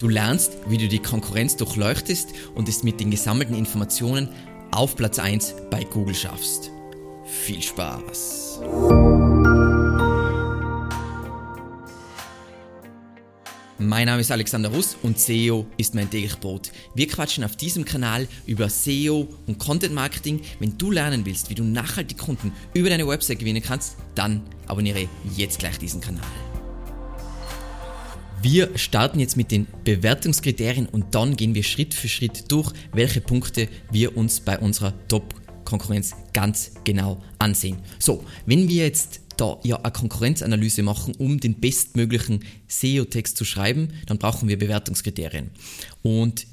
Du lernst, wie du die Konkurrenz durchleuchtest und es mit den gesammelten Informationen auf Platz 1 bei Google schaffst. Viel Spaß! Mein Name ist Alexander Russ und SEO ist mein täglich Brot. Wir quatschen auf diesem Kanal über SEO und Content Marketing. Wenn du lernen willst, wie du nachhaltig Kunden über deine Website gewinnen kannst, dann abonniere jetzt gleich diesen Kanal. Wir starten jetzt mit den Bewertungskriterien und dann gehen wir Schritt für Schritt durch, welche Punkte wir uns bei unserer Top-Konkurrenz ganz genau ansehen. So, wenn wir jetzt da ja eine Konkurrenzanalyse machen, um den bestmöglichen SEO-Text zu schreiben, dann brauchen wir Bewertungskriterien. Und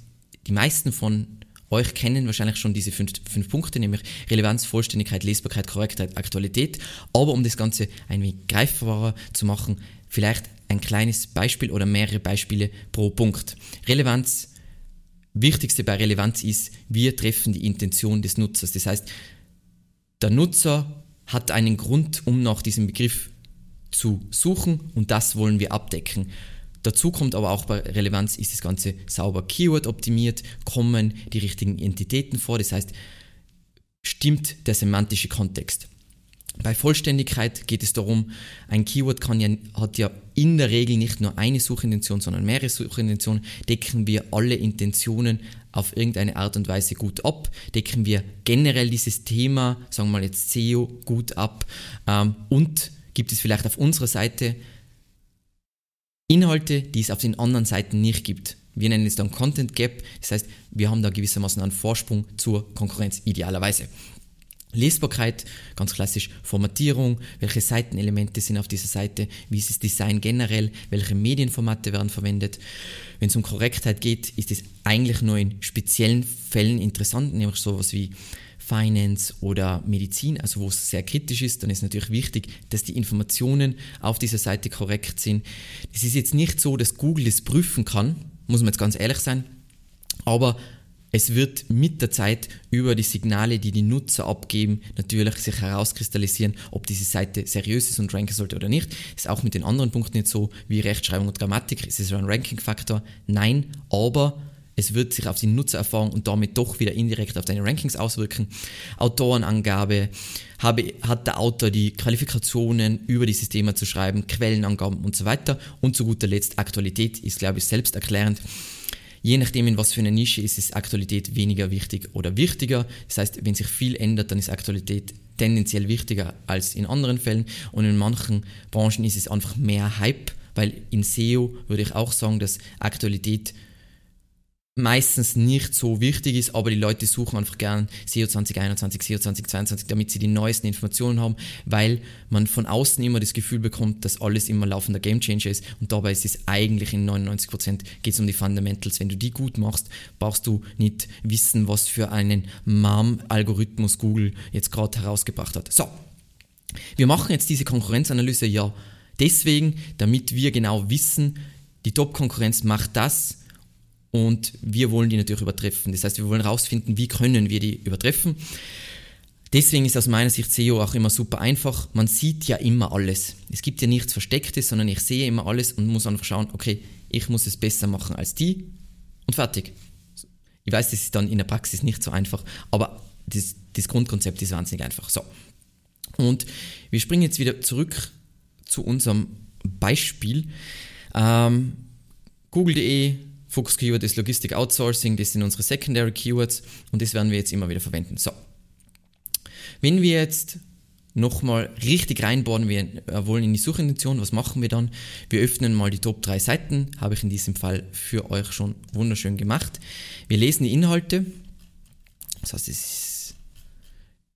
die meisten von euch kennen wahrscheinlich schon diese fünf Punkte, nämlich Relevanz, Vollständigkeit, Lesbarkeit, Korrektheit, Aktualität. Aber um das Ganze ein wenig greifbarer zu machen, vielleicht ein kleines Beispiel oder mehrere Beispiele pro Punkt. Relevanz, Wichtigste bei Relevanz ist, wir treffen die Intention des Nutzers. Das heißt, der Nutzer hat einen Grund, um nach diesem Begriff zu suchen und das wollen wir abdecken. Dazu kommt aber auch bei Relevanz, ist das Ganze sauber Keyword optimiert, kommen die richtigen Entitäten vor, das heißt, stimmt der semantische Kontext. Bei Vollständigkeit geht es darum, ein Keyword hat ja in der Regel nicht nur eine Suchintention, sondern mehrere Suchintentionen. Decken wir alle Intentionen auf irgendeine Art und Weise gut ab? Decken wir generell dieses Thema, sagen wir mal jetzt SEO, gut ab? Und gibt es vielleicht auf unserer Seite Inhalte, die es auf den anderen Seiten nicht gibt? Wir nennen es dann Content Gap, das heißt, wir haben da gewissermaßen einen Vorsprung zur Konkurrenz idealerweise. Lesbarkeit, ganz klassisch Formatierung, welche Seitenelemente sind auf dieser Seite, wie ist das Design generell, welche Medienformate werden verwendet. Wenn es um Korrektheit geht, ist es eigentlich nur in speziellen Fällen interessant, nämlich sowas wie Finance oder Medizin, also wo es sehr kritisch ist, dann ist natürlich wichtig, dass die Informationen auf dieser Seite korrekt sind. Es ist jetzt nicht so, dass Google das prüfen kann, muss man jetzt ganz ehrlich sein, aber es wird mit der Zeit über die Signale, die die Nutzer abgeben, natürlich sich herauskristallisieren, ob diese Seite seriös ist und ranken sollte oder nicht. Das ist auch mit den anderen Punkten nicht so wie Rechtschreibung und Grammatik. Ist es ein Ranking-Faktor? Nein, aber es wird sich auf die Nutzererfahrung und damit doch wieder indirekt auf deine Rankings auswirken. Autorenangabe, hat der Autor die Qualifikationen über dieses Thema zu schreiben, Quellenangaben und so weiter. Und zu guter Letzt Aktualität ist, glaube ich, selbsterklärend. Je nachdem, in was für eine Nische ist Aktualität weniger wichtig oder wichtiger. Das heißt, wenn sich viel ändert, dann ist Aktualität tendenziell wichtiger als in anderen Fällen. Und in manchen Branchen ist es einfach mehr Hype, weil in SEO würde ich auch sagen, dass Aktualität meistens nicht so wichtig ist, aber die Leute suchen einfach gern SEO 2021, SEO 2022, damit sie die neuesten Informationen haben, weil man von außen immer das Gefühl bekommt, dass alles immer laufender Gamechanger ist und dabei ist es eigentlich in 99% geht es um die Fundamentals. Wenn du die gut machst, brauchst du nicht wissen, was für einen MAM-Algorithmus Google jetzt gerade herausgebracht hat. So, wir machen jetzt diese Konkurrenzanalyse ja deswegen, damit wir genau wissen, die Top-Konkurrenz macht das, und wir wollen die natürlich übertreffen. Das heißt, wir wollen herausfinden, wie können wir die übertreffen. Deswegen ist aus meiner Sicht SEO auch immer super einfach. Man sieht ja immer alles. Es gibt ja nichts Verstecktes, sondern ich sehe immer alles und muss einfach schauen, okay, ich muss es besser machen als die und fertig. Ich weiß, das ist dann in der Praxis nicht so einfach, aber das Grundkonzept ist wahnsinnig einfach. So. Und wir springen jetzt wieder zurück zu unserem Beispiel. Google.de, Fokus-Keyword ist Logistik Outsourcing, das sind unsere Secondary Keywords und das werden wir jetzt immer wieder verwenden. So, wenn wir jetzt nochmal richtig reinbohren wollen in die Suchintention, was machen wir dann? Wir öffnen mal die Top 3 Seiten, habe ich in diesem Fall für euch schon wunderschön gemacht. Wir lesen die Inhalte, das heißt, es ist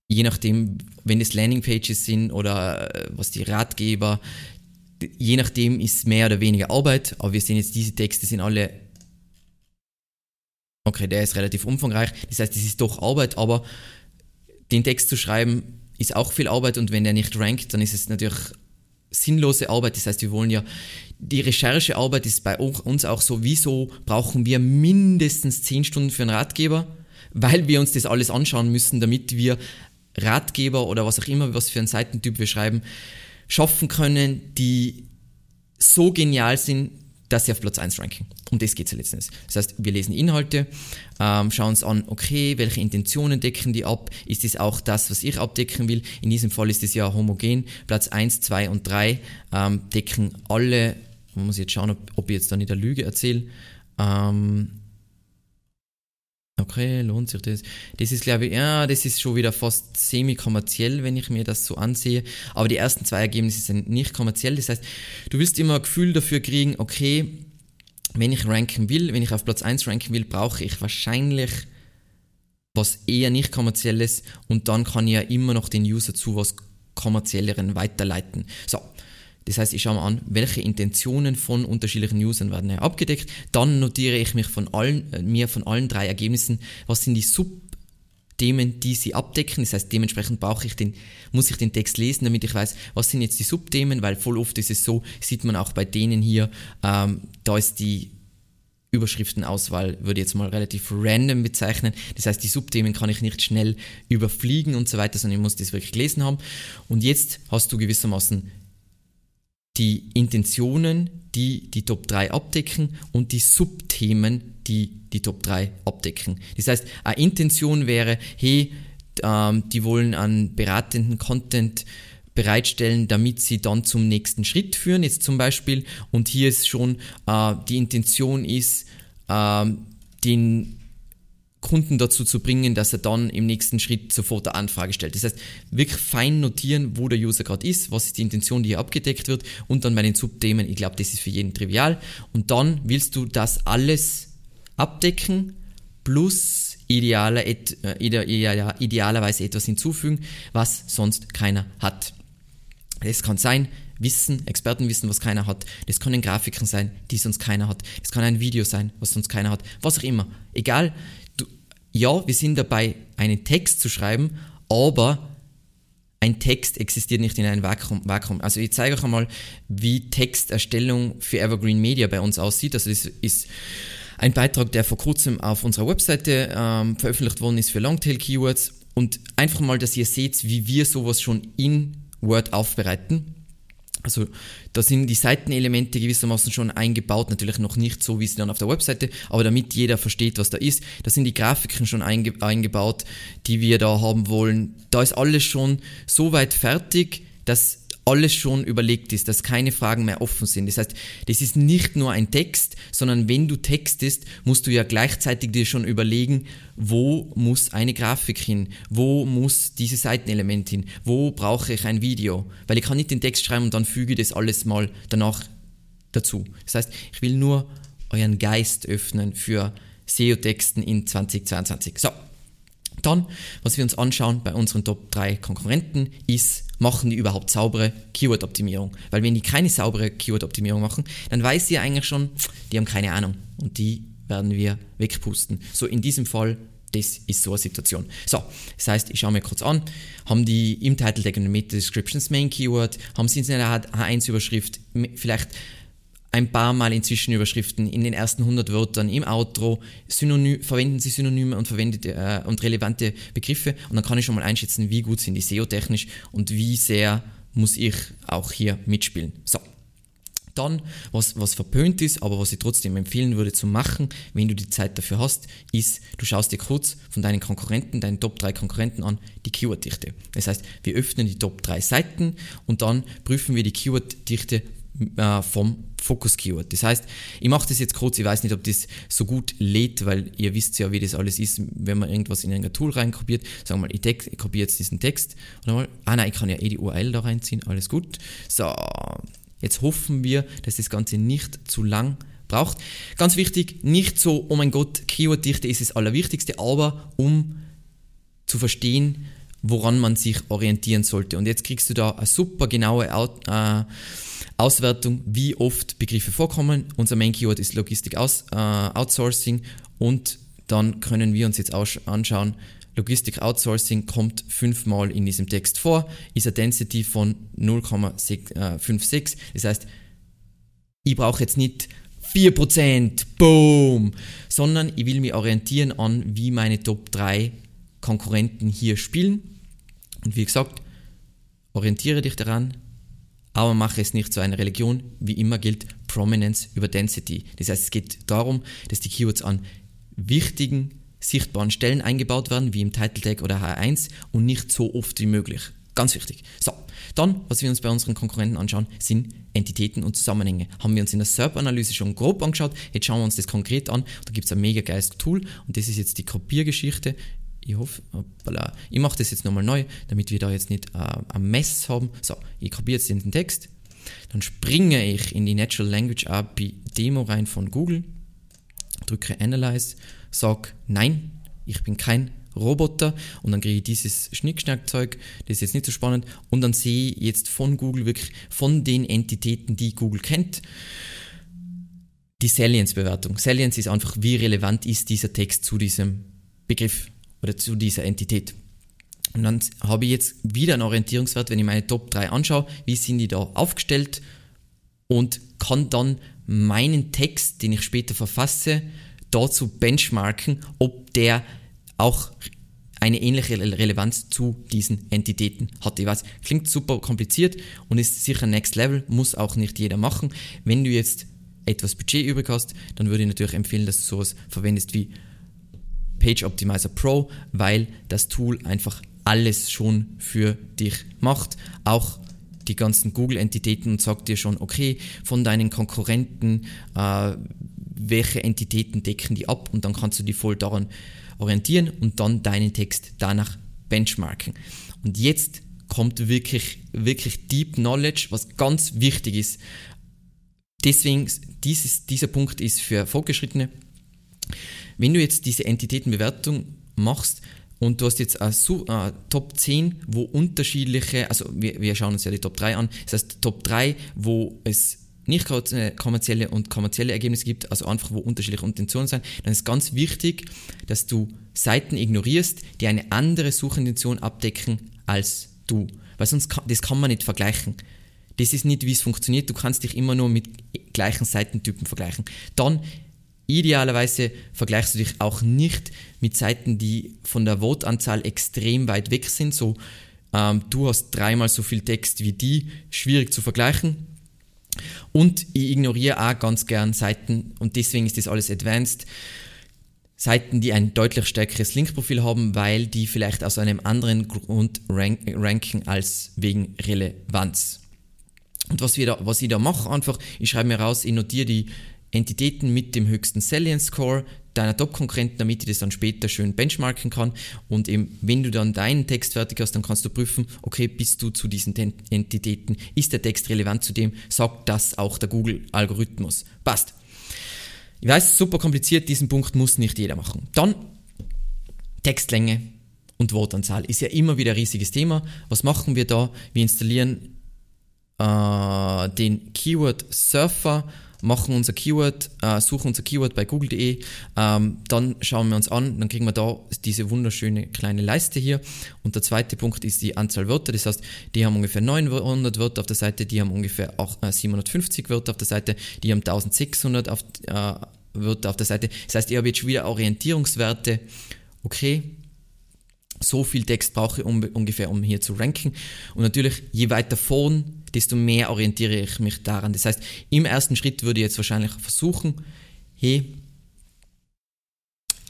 je nachdem, wenn es Landingpages sind oder was die Ratgeber, je nachdem ist mehr oder weniger Arbeit, aber wir sehen jetzt, diese Texte sind alle okay, der ist relativ umfangreich, das heißt, es ist doch Arbeit, aber den Text zu schreiben ist auch viel Arbeit und wenn der nicht rankt, dann ist es natürlich sinnlose Arbeit, das heißt, wir wollen ja, die Recherchearbeit ist bei uns auch so, wieso brauchen wir mindestens 10 Stunden für einen Ratgeber, weil wir uns das alles anschauen müssen, damit wir Ratgeber oder was auch immer, was für einen Seitentyp wir schreiben, schaffen können, die so genial sind, dass sie auf Platz 1 ranken. Um das geht es ja letztendlich. Das heißt, wir lesen Inhalte, schauen uns an, okay, welche Intentionen decken die ab? Ist das auch das, was ich abdecken will? In diesem Fall ist das ja homogen. Platz 1, 2 und 3 decken alle, man muss jetzt schauen, ob ich jetzt da nicht eine Lüge erzähle. Okay, lohnt sich das? Das ist, glaube ich, ja, das ist schon wieder fast semi-kommerziell, wenn ich mir das so ansehe. Aber die ersten zwei Ergebnisse sind nicht kommerziell. Das heißt, du wirst immer ein Gefühl dafür kriegen, okay, wenn ich ranken will, wenn ich auf Platz 1 ranken will, brauche ich wahrscheinlich was eher nicht kommerzielles und dann kann ich ja immer noch den User zu was kommerzielleren weiterleiten. So. Das heißt, ich schaue mir an, welche Intentionen von unterschiedlichen Usern werden abgedeckt. Dann notiere ich mich von allen drei Ergebnissen, was sind die Subthemen, die sie abdecken. Das heißt, dementsprechend muss ich den Text lesen, damit ich weiß, was sind jetzt die Subthemen, weil voll oft ist es so, sieht man auch bei denen hier, da ist die Überschriftenauswahl, würde ich jetzt mal relativ random bezeichnen. Das heißt, die Subthemen kann ich nicht schnell überfliegen und so weiter, sondern ich muss das wirklich gelesen haben. Und jetzt hast du gewissermaßen die Intentionen, die die Top 3 abdecken und die Subthemen, die die Top 3 abdecken. Das heißt, eine Intention wäre, hey, die wollen einen beratenden Content bereitstellen, damit sie dann zum nächsten Schritt führen, jetzt zum Beispiel. Und hier ist schon, die Intention ist, den Kunden dazu zu bringen, dass er dann im nächsten Schritt sofort eine Anfrage stellt. Das heißt, wirklich fein notieren, wo der User gerade ist, was ist die Intention, die hier abgedeckt wird und dann bei den Subthemen, ich glaube, das ist für jeden trivial. Und dann willst du das alles abdecken plus idealerweise etwas hinzufügen, was sonst keiner hat. Das kann sein, Wissen, Expertenwissen, was keiner hat. Das können Grafiken sein, die sonst keiner hat. Das kann ein Video sein, was sonst keiner hat. Was auch immer. Egal. Ja, wir sind dabei, einen Text zu schreiben, aber ein Text existiert nicht in einem Vakuum. Also ich zeige euch einmal, wie Texterstellung für Evergreen Media bei uns aussieht. Also das ist ein Beitrag, der vor kurzem auf unserer Webseite veröffentlicht worden ist für Longtail-Keywords. Und einfach mal, dass ihr seht, wie wir sowas schon in Word aufbereiten. Also da sind die Seitenelemente gewissermaßen schon eingebaut, natürlich noch nicht so, wie sie dann auf der Webseite, aber damit jeder versteht, was da ist. Da sind die Grafiken schon eingebaut, die wir da haben wollen. Da ist alles schon so weit fertig, dass alles schon überlegt ist, dass keine Fragen mehr offen sind. Das heißt, das ist nicht nur ein Text, sondern wenn du textest, musst du ja gleichzeitig dir schon überlegen, wo muss eine Grafik hin? Wo muss dieses Seitenelement hin? Wo brauche ich ein Video? Weil ich kann nicht den Text schreiben und dann füge ich das alles mal danach dazu. Das heißt, ich will nur euren Geist öffnen für SEO-Texten in 2022. So. Dann, was wir uns anschauen bei unseren Top 3 Konkurrenten ist, machen die überhaupt saubere Keyword-Optimierung? Weil wenn die keine saubere Keyword-Optimierung machen, dann weiß ihr eigentlich schon, die haben keine Ahnung und die werden wir wegpusten. So in diesem Fall, das ist so eine Situation. So, das heißt, ich schaue mir kurz an, haben die im Title Tag und Meta Descriptions Main Keyword, haben sie in einer H1-Überschrift vielleicht ein paar Mal in Zwischenüberschriften, in den ersten 100 Wörtern, im Outro, verwenden sie Synonyme und relevante Begriffe und dann kann ich schon mal einschätzen, wie gut sind die SEO-technisch und wie sehr muss ich auch hier mitspielen. So, dann, was verpönt ist, aber was ich trotzdem empfehlen würde zu machen, wenn du die Zeit dafür hast, ist, du schaust dir kurz von deinen Konkurrenten, deinen Top 3 Konkurrenten an, die Keyworddichte. Das heißt, wir öffnen die Top 3 Seiten und dann prüfen wir die Keyworddichte vom Fokus-Keyword. Das heißt, ich mache das jetzt kurz, ich weiß nicht, ob das so gut lädt, weil ihr wisst ja, wie das alles ist, wenn man irgendwas in irgendein Tool reinkopiert. Sagen wir mal, ich kopiere jetzt diesen Text. Ich kann ja die URL da reinziehen, alles gut. So, jetzt hoffen wir, dass das Ganze nicht zu lang braucht. Ganz wichtig, nicht so, oh mein Gott, Keyworddichte ist das Allerwichtigste, aber um zu verstehen, woran man sich orientieren sollte. Und jetzt kriegst du da eine super genaue Auswertung, wie oft Begriffe vorkommen. Unser Main Keyword ist Logistik Outsourcing und dann können wir uns jetzt anschauen, Logistik Outsourcing kommt 5-mal in diesem Text vor, ist eine Density von 0,56. Das heißt, ich brauche jetzt nicht 4%, boom, sondern ich will mich orientieren an, wie meine Top 3 Konkurrenten hier spielen. Und wie gesagt, orientiere dich daran, aber mache es nicht zu einer Religion. Wie immer gilt, Prominence über Density. Das heißt, es geht darum, dass die Keywords an wichtigen, sichtbaren Stellen eingebaut werden, wie im Title Tag oder H1 und nicht so oft wie möglich. Ganz wichtig. So, dann, was wir uns bei unseren Konkurrenten anschauen, sind Entitäten und Zusammenhänge. Haben wir uns in der SERP-Analyse schon grob angeschaut, jetzt schauen wir uns das konkret an. Da gibt es ein mega geiles Tool und das ist jetzt die Kopiergeschichte. Ich hoffe, ich mache das jetzt nochmal neu, damit wir da jetzt nicht ein Mess haben. So, ich kopiere jetzt den Text, dann springe ich in die Natural Language API Demo rein von Google, drücke Analyze, sage nein, ich bin kein Roboter und dann kriege ich dieses Schnickschnackzeug, das ist jetzt nicht so spannend und dann sehe ich jetzt von Google wirklich von den Entitäten, die Google kennt, die Salience-Bewertung. Salience ist einfach, wie relevant ist dieser Text zu diesem Begriff oder zu dieser Entität. Und dann habe ich jetzt wieder einen Orientierungswert, wenn ich meine Top 3 anschaue, wie sind die da aufgestellt und kann dann meinen Text, den ich später verfasse, dazu benchmarken, ob der auch eine ähnliche Relevanz zu diesen Entitäten hat. Ich weiß, klingt super kompliziert und ist sicher Next Level, muss auch nicht jeder machen. Wenn du jetzt etwas Budget übrig hast, dann würde ich natürlich empfehlen, dass du sowas verwendest wie Page Optimizer Pro, weil das Tool einfach alles schon für dich macht, auch die ganzen Google-Entitäten und sagt dir schon, okay, von deinen Konkurrenten, welche Entitäten decken die ab und dann kannst du die voll daran orientieren und dann deinen Text danach benchmarken. Und jetzt kommt wirklich, wirklich Deep Knowledge, was ganz wichtig ist. Deswegen, dieser Punkt ist für Fortgeschrittene. Wenn du jetzt diese Entitätenbewertung machst und du hast jetzt eine Top 10, wo unterschiedliche, also wir schauen uns ja die Top 3 an, das heißt Top 3, wo es nicht kommerzielle und kommerzielle Ergebnisse gibt, also einfach wo unterschiedliche Intentionen sind, dann ist ganz wichtig, dass du Seiten ignorierst, die eine andere Suchintention abdecken als du, weil sonst das kann man nicht vergleichen. Das ist nicht, wie es funktioniert, du kannst dich immer nur mit gleichen Seitentypen vergleichen. Dann idealerweise vergleichst du dich auch nicht mit Seiten, die von der Vote-Anzahl extrem weit weg sind. So, du hast 3-mal so viel Text wie die, schwierig zu vergleichen. Und ich ignoriere auch ganz gern Seiten, und deswegen ist das alles advanced, Seiten, die ein deutlich stärkeres Linkprofil haben, weil die vielleicht aus einem anderen Grund ranken als wegen Relevanz. Und was ich da mache einfach, ich schreibe mir raus, ich notiere die Entitäten mit dem höchsten Salience Score deiner Top-Konkurrenten, damit ich das dann später schön benchmarken kann. Und eben, wenn du dann deinen Text fertig hast, dann kannst du prüfen, okay, bist du zu diesen Entitäten, ist der Text relevant zu dem, sagt das auch der Google-Algorithmus. Passt. Ich weiß, super kompliziert, diesen Punkt muss nicht jeder machen. Dann Textlänge und Wortanzahl ist ja immer wieder ein riesiges Thema. Was machen wir da? Wir installieren den Keyword Surfer, machen unser Keyword, suchen unser Keyword bei google.de, dann schauen wir uns an, dann kriegen wir da diese wunderschöne kleine Leiste hier. Und der zweite Punkt ist die Anzahl Wörter, das heißt, die haben ungefähr 900 Wörter auf der Seite, die haben ungefähr 750 Wörter auf der Seite, die haben 1600 Wörter auf der Seite. Das heißt, ich habe jetzt wieder Orientierungswerte, okay, so viel Text brauche ich ungefähr, um hier zu ranken. Und natürlich, je weiter vorn, desto mehr orientiere ich mich daran. Das heißt, im ersten Schritt würde ich jetzt wahrscheinlich versuchen,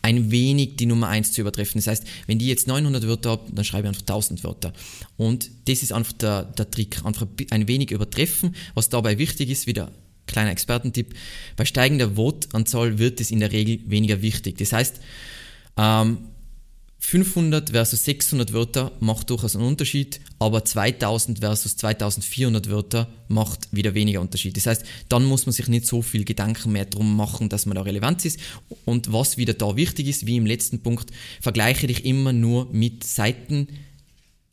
ein wenig die Nummer 1 zu übertreffen. Das heißt, wenn die jetzt 900 Wörter haben, dann schreibe ich einfach 1000 Wörter. Und das ist einfach der Trick. Einfach ein wenig übertreffen. Was dabei wichtig ist, wieder kleiner Expertentipp, bei steigender Vote-Anzahl wird es in der Regel weniger wichtig. Das heißt, 500 versus 600 Wörter macht durchaus einen Unterschied, aber 2000 versus 2400 Wörter macht wieder weniger Unterschied. Das heißt, dann muss man sich nicht so viel Gedanken mehr drum machen, dass man da relevant ist. Und was wieder da wichtig ist, wie im letzten Punkt, vergleiche dich immer nur mit Seiten,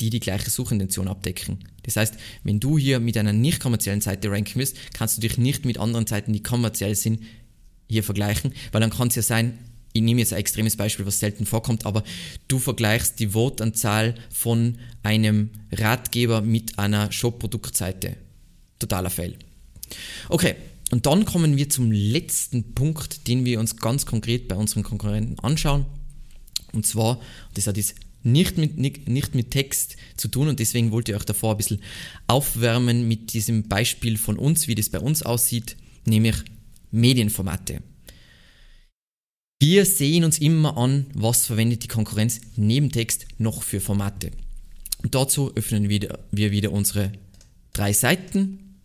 die gleiche Suchintention abdecken. Das heißt, wenn du hier mit einer nicht kommerziellen Seite ranken willst, kannst du dich nicht mit anderen Seiten, die kommerziell sind, hier vergleichen, weil dann kann es ja sein, ich nehme jetzt ein extremes Beispiel, was selten vorkommt, aber du vergleichst die Vote-Anzahl von einem Ratgeber mit einer Shop-Produktseite. Totaler Fail. Okay, und dann kommen wir zum letzten Punkt, den wir uns ganz konkret bei unseren Konkurrenten anschauen. Und zwar, das hat jetzt nicht mit Text zu tun und deswegen wollte ich euch davor ein bisschen aufwärmen mit diesem Beispiel von uns, wie das bei uns aussieht. nämlich Medienformate. Wir sehen uns immer an, was verwendet die Konkurrenz neben Text noch für Formate. Und dazu öffnen wir wieder unsere 3 Seiten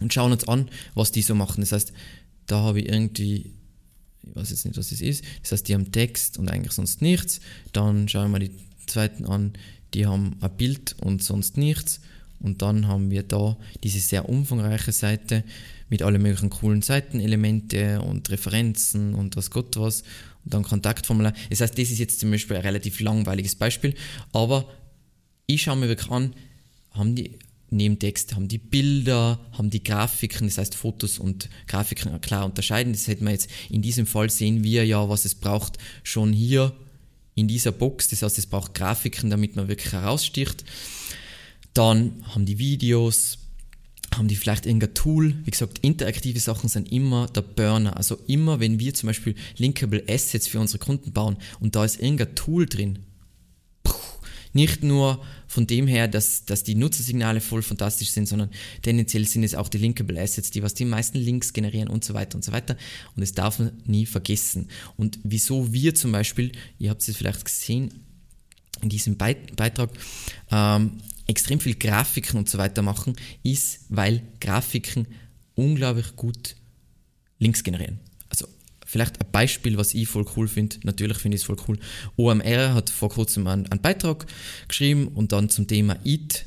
und schauen uns an, was die so machen. Das heißt, da habe ich irgendwie, ich weiß jetzt nicht, was das ist. Das heißt, die haben Text und eigentlich sonst nichts. Dann schauen wir die zweiten an, die haben ein Bild und sonst nichts. Und dann haben wir da diese sehr umfangreiche Seite mit allen möglichen coolen Seitenelemente und Referenzen und was Gott was. Und dann Kontaktformular. Das heißt, das ist jetzt zum Beispiel ein relativ langweiliges Beispiel. Aber ich schaue mir wirklich an, haben die neben Text, haben die Bilder, haben die Grafiken, das heißt Fotos und Grafiken klar unterscheiden. Das hätten wir jetzt in diesem Fall, sehen wir ja, was es braucht, schon hier in dieser Box. Das heißt, es braucht Grafiken, damit man wirklich heraussticht. Dann haben die Videos, haben die vielleicht irgendein Tool. Wie gesagt, interaktive Sachen sind immer der Burner. Also immer, wenn wir zum Beispiel Linkable Assets für unsere Kunden bauen und da ist irgendein Tool drin, nicht nur von dem her, dass die Nutzersignale voll fantastisch sind, sondern tendenziell sind es auch die Linkable Assets, die meisten Links generieren und so weiter und so weiter. Und das darf man nie vergessen. Und wieso wir zum Beispiel, ihr habt es vielleicht gesehen in diesem Beitrag, extrem viel Grafiken und so weiter machen, ist, weil Grafiken unglaublich gut Links generieren. Also vielleicht ein Beispiel, was ich voll cool finde. Natürlich finde ich es voll cool. OMR hat vor kurzem einen Beitrag geschrieben und dann zum Thema IT.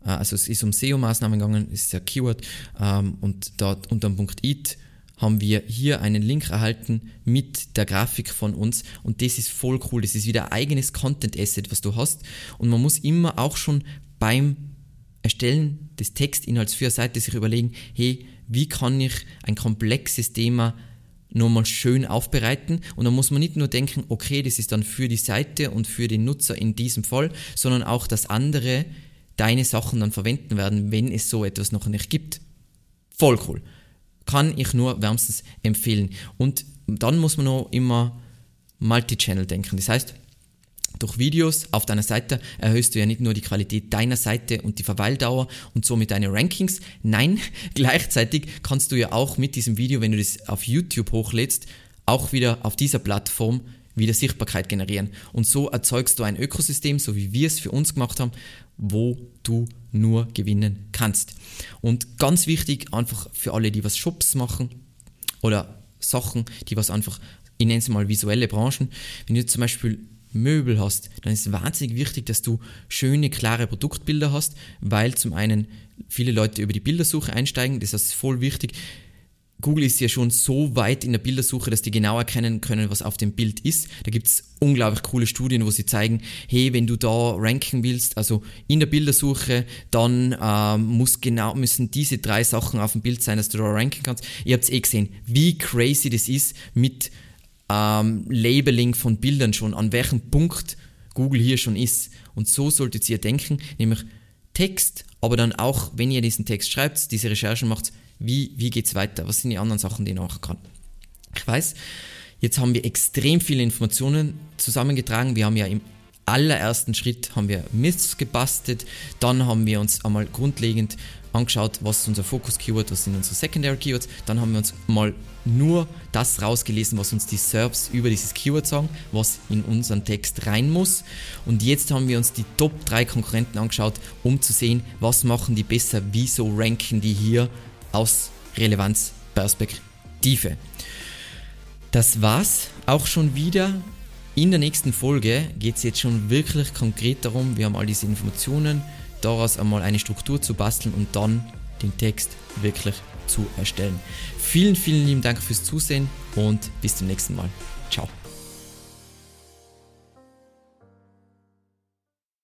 Also es ist um SEO-Maßnahmen gegangen, ist ja Keyword. Und da unter dem Punkt IT haben wir hier einen Link erhalten mit der Grafik von uns. Und das ist voll cool. Das ist wieder ein eigenes Content-Asset, was du hast. Und man muss immer auch schon beim Erstellen des Textinhalts für eine Seite sich überlegen, hey, wie kann ich ein komplexes Thema nochmal schön aufbereiten, und dann muss man nicht nur denken, okay, das ist dann für die Seite und für den Nutzer in diesem Fall, sondern auch, dass andere deine Sachen dann verwenden werden, wenn es so etwas noch nicht gibt. Voll cool. Kann ich nur wärmstens empfehlen. Und dann muss man noch immer Multi-Channel denken. Das heißt, durch Videos auf deiner Seite erhöhst du ja nicht nur die Qualität deiner Seite und die Verweildauer und somit deine Rankings. Nein, gleichzeitig kannst du ja auch mit diesem Video, wenn du das auf YouTube hochlädst, auch wieder auf dieser Plattform wieder Sichtbarkeit generieren. Und so erzeugst du ein Ökosystem, so wie wir es für uns gemacht haben, wo du nur gewinnen kannst. Und ganz wichtig, einfach für alle, die was Shops machen oder Sachen, die was einfach, ich nenne es mal visuelle Branchen, wenn du zum Beispiel Möbel hast, dann ist es wahnsinnig wichtig, dass du schöne, klare Produktbilder hast, weil zum einen viele Leute über die Bildersuche einsteigen, das ist voll wichtig. Google ist ja schon so weit in der Bildersuche, dass die genau erkennen können, was auf dem Bild ist. Da gibt es unglaublich coole Studien, wo sie zeigen, hey, wenn du da ranken willst, also in der Bildersuche, dann müssen diese 3 Sachen auf dem Bild sein, dass du da ranken kannst. Ihr habt es gesehen, wie crazy das ist mit Labeling von Bildern schon, an welchem Punkt Google hier schon ist. Und so solltet ihr denken, nämlich Text, aber dann auch, wenn ihr diesen Text schreibt, diese Recherchen macht, wie geht es weiter? Was sind die anderen Sachen, die ich nachher kann? Ich weiß, jetzt haben wir extrem viele Informationen zusammengetragen. Wir haben ja im allerersten Schritt haben wir Myths gebastelt, dann haben wir uns einmal grundlegend angeschaut, was ist unser Fokus-Keyword, was sind unsere Secondary-Keywords, dann haben wir uns mal nur das rausgelesen, was uns die SERPs über dieses Keyword sagen, was in unseren Text rein muss, und jetzt haben wir uns die Top 3 Konkurrenten angeschaut, um zu sehen, was machen die besser, wieso ranken die hier aus Relevanzperspektive. Das war's auch schon wieder. In der nächsten Folge geht es jetzt schon wirklich konkret darum, wir haben all diese Informationen, daraus einmal eine Struktur zu basteln und dann den Text wirklich zu erstellen. Vielen, vielen lieben Dank fürs Zusehen und bis zum nächsten Mal. Ciao.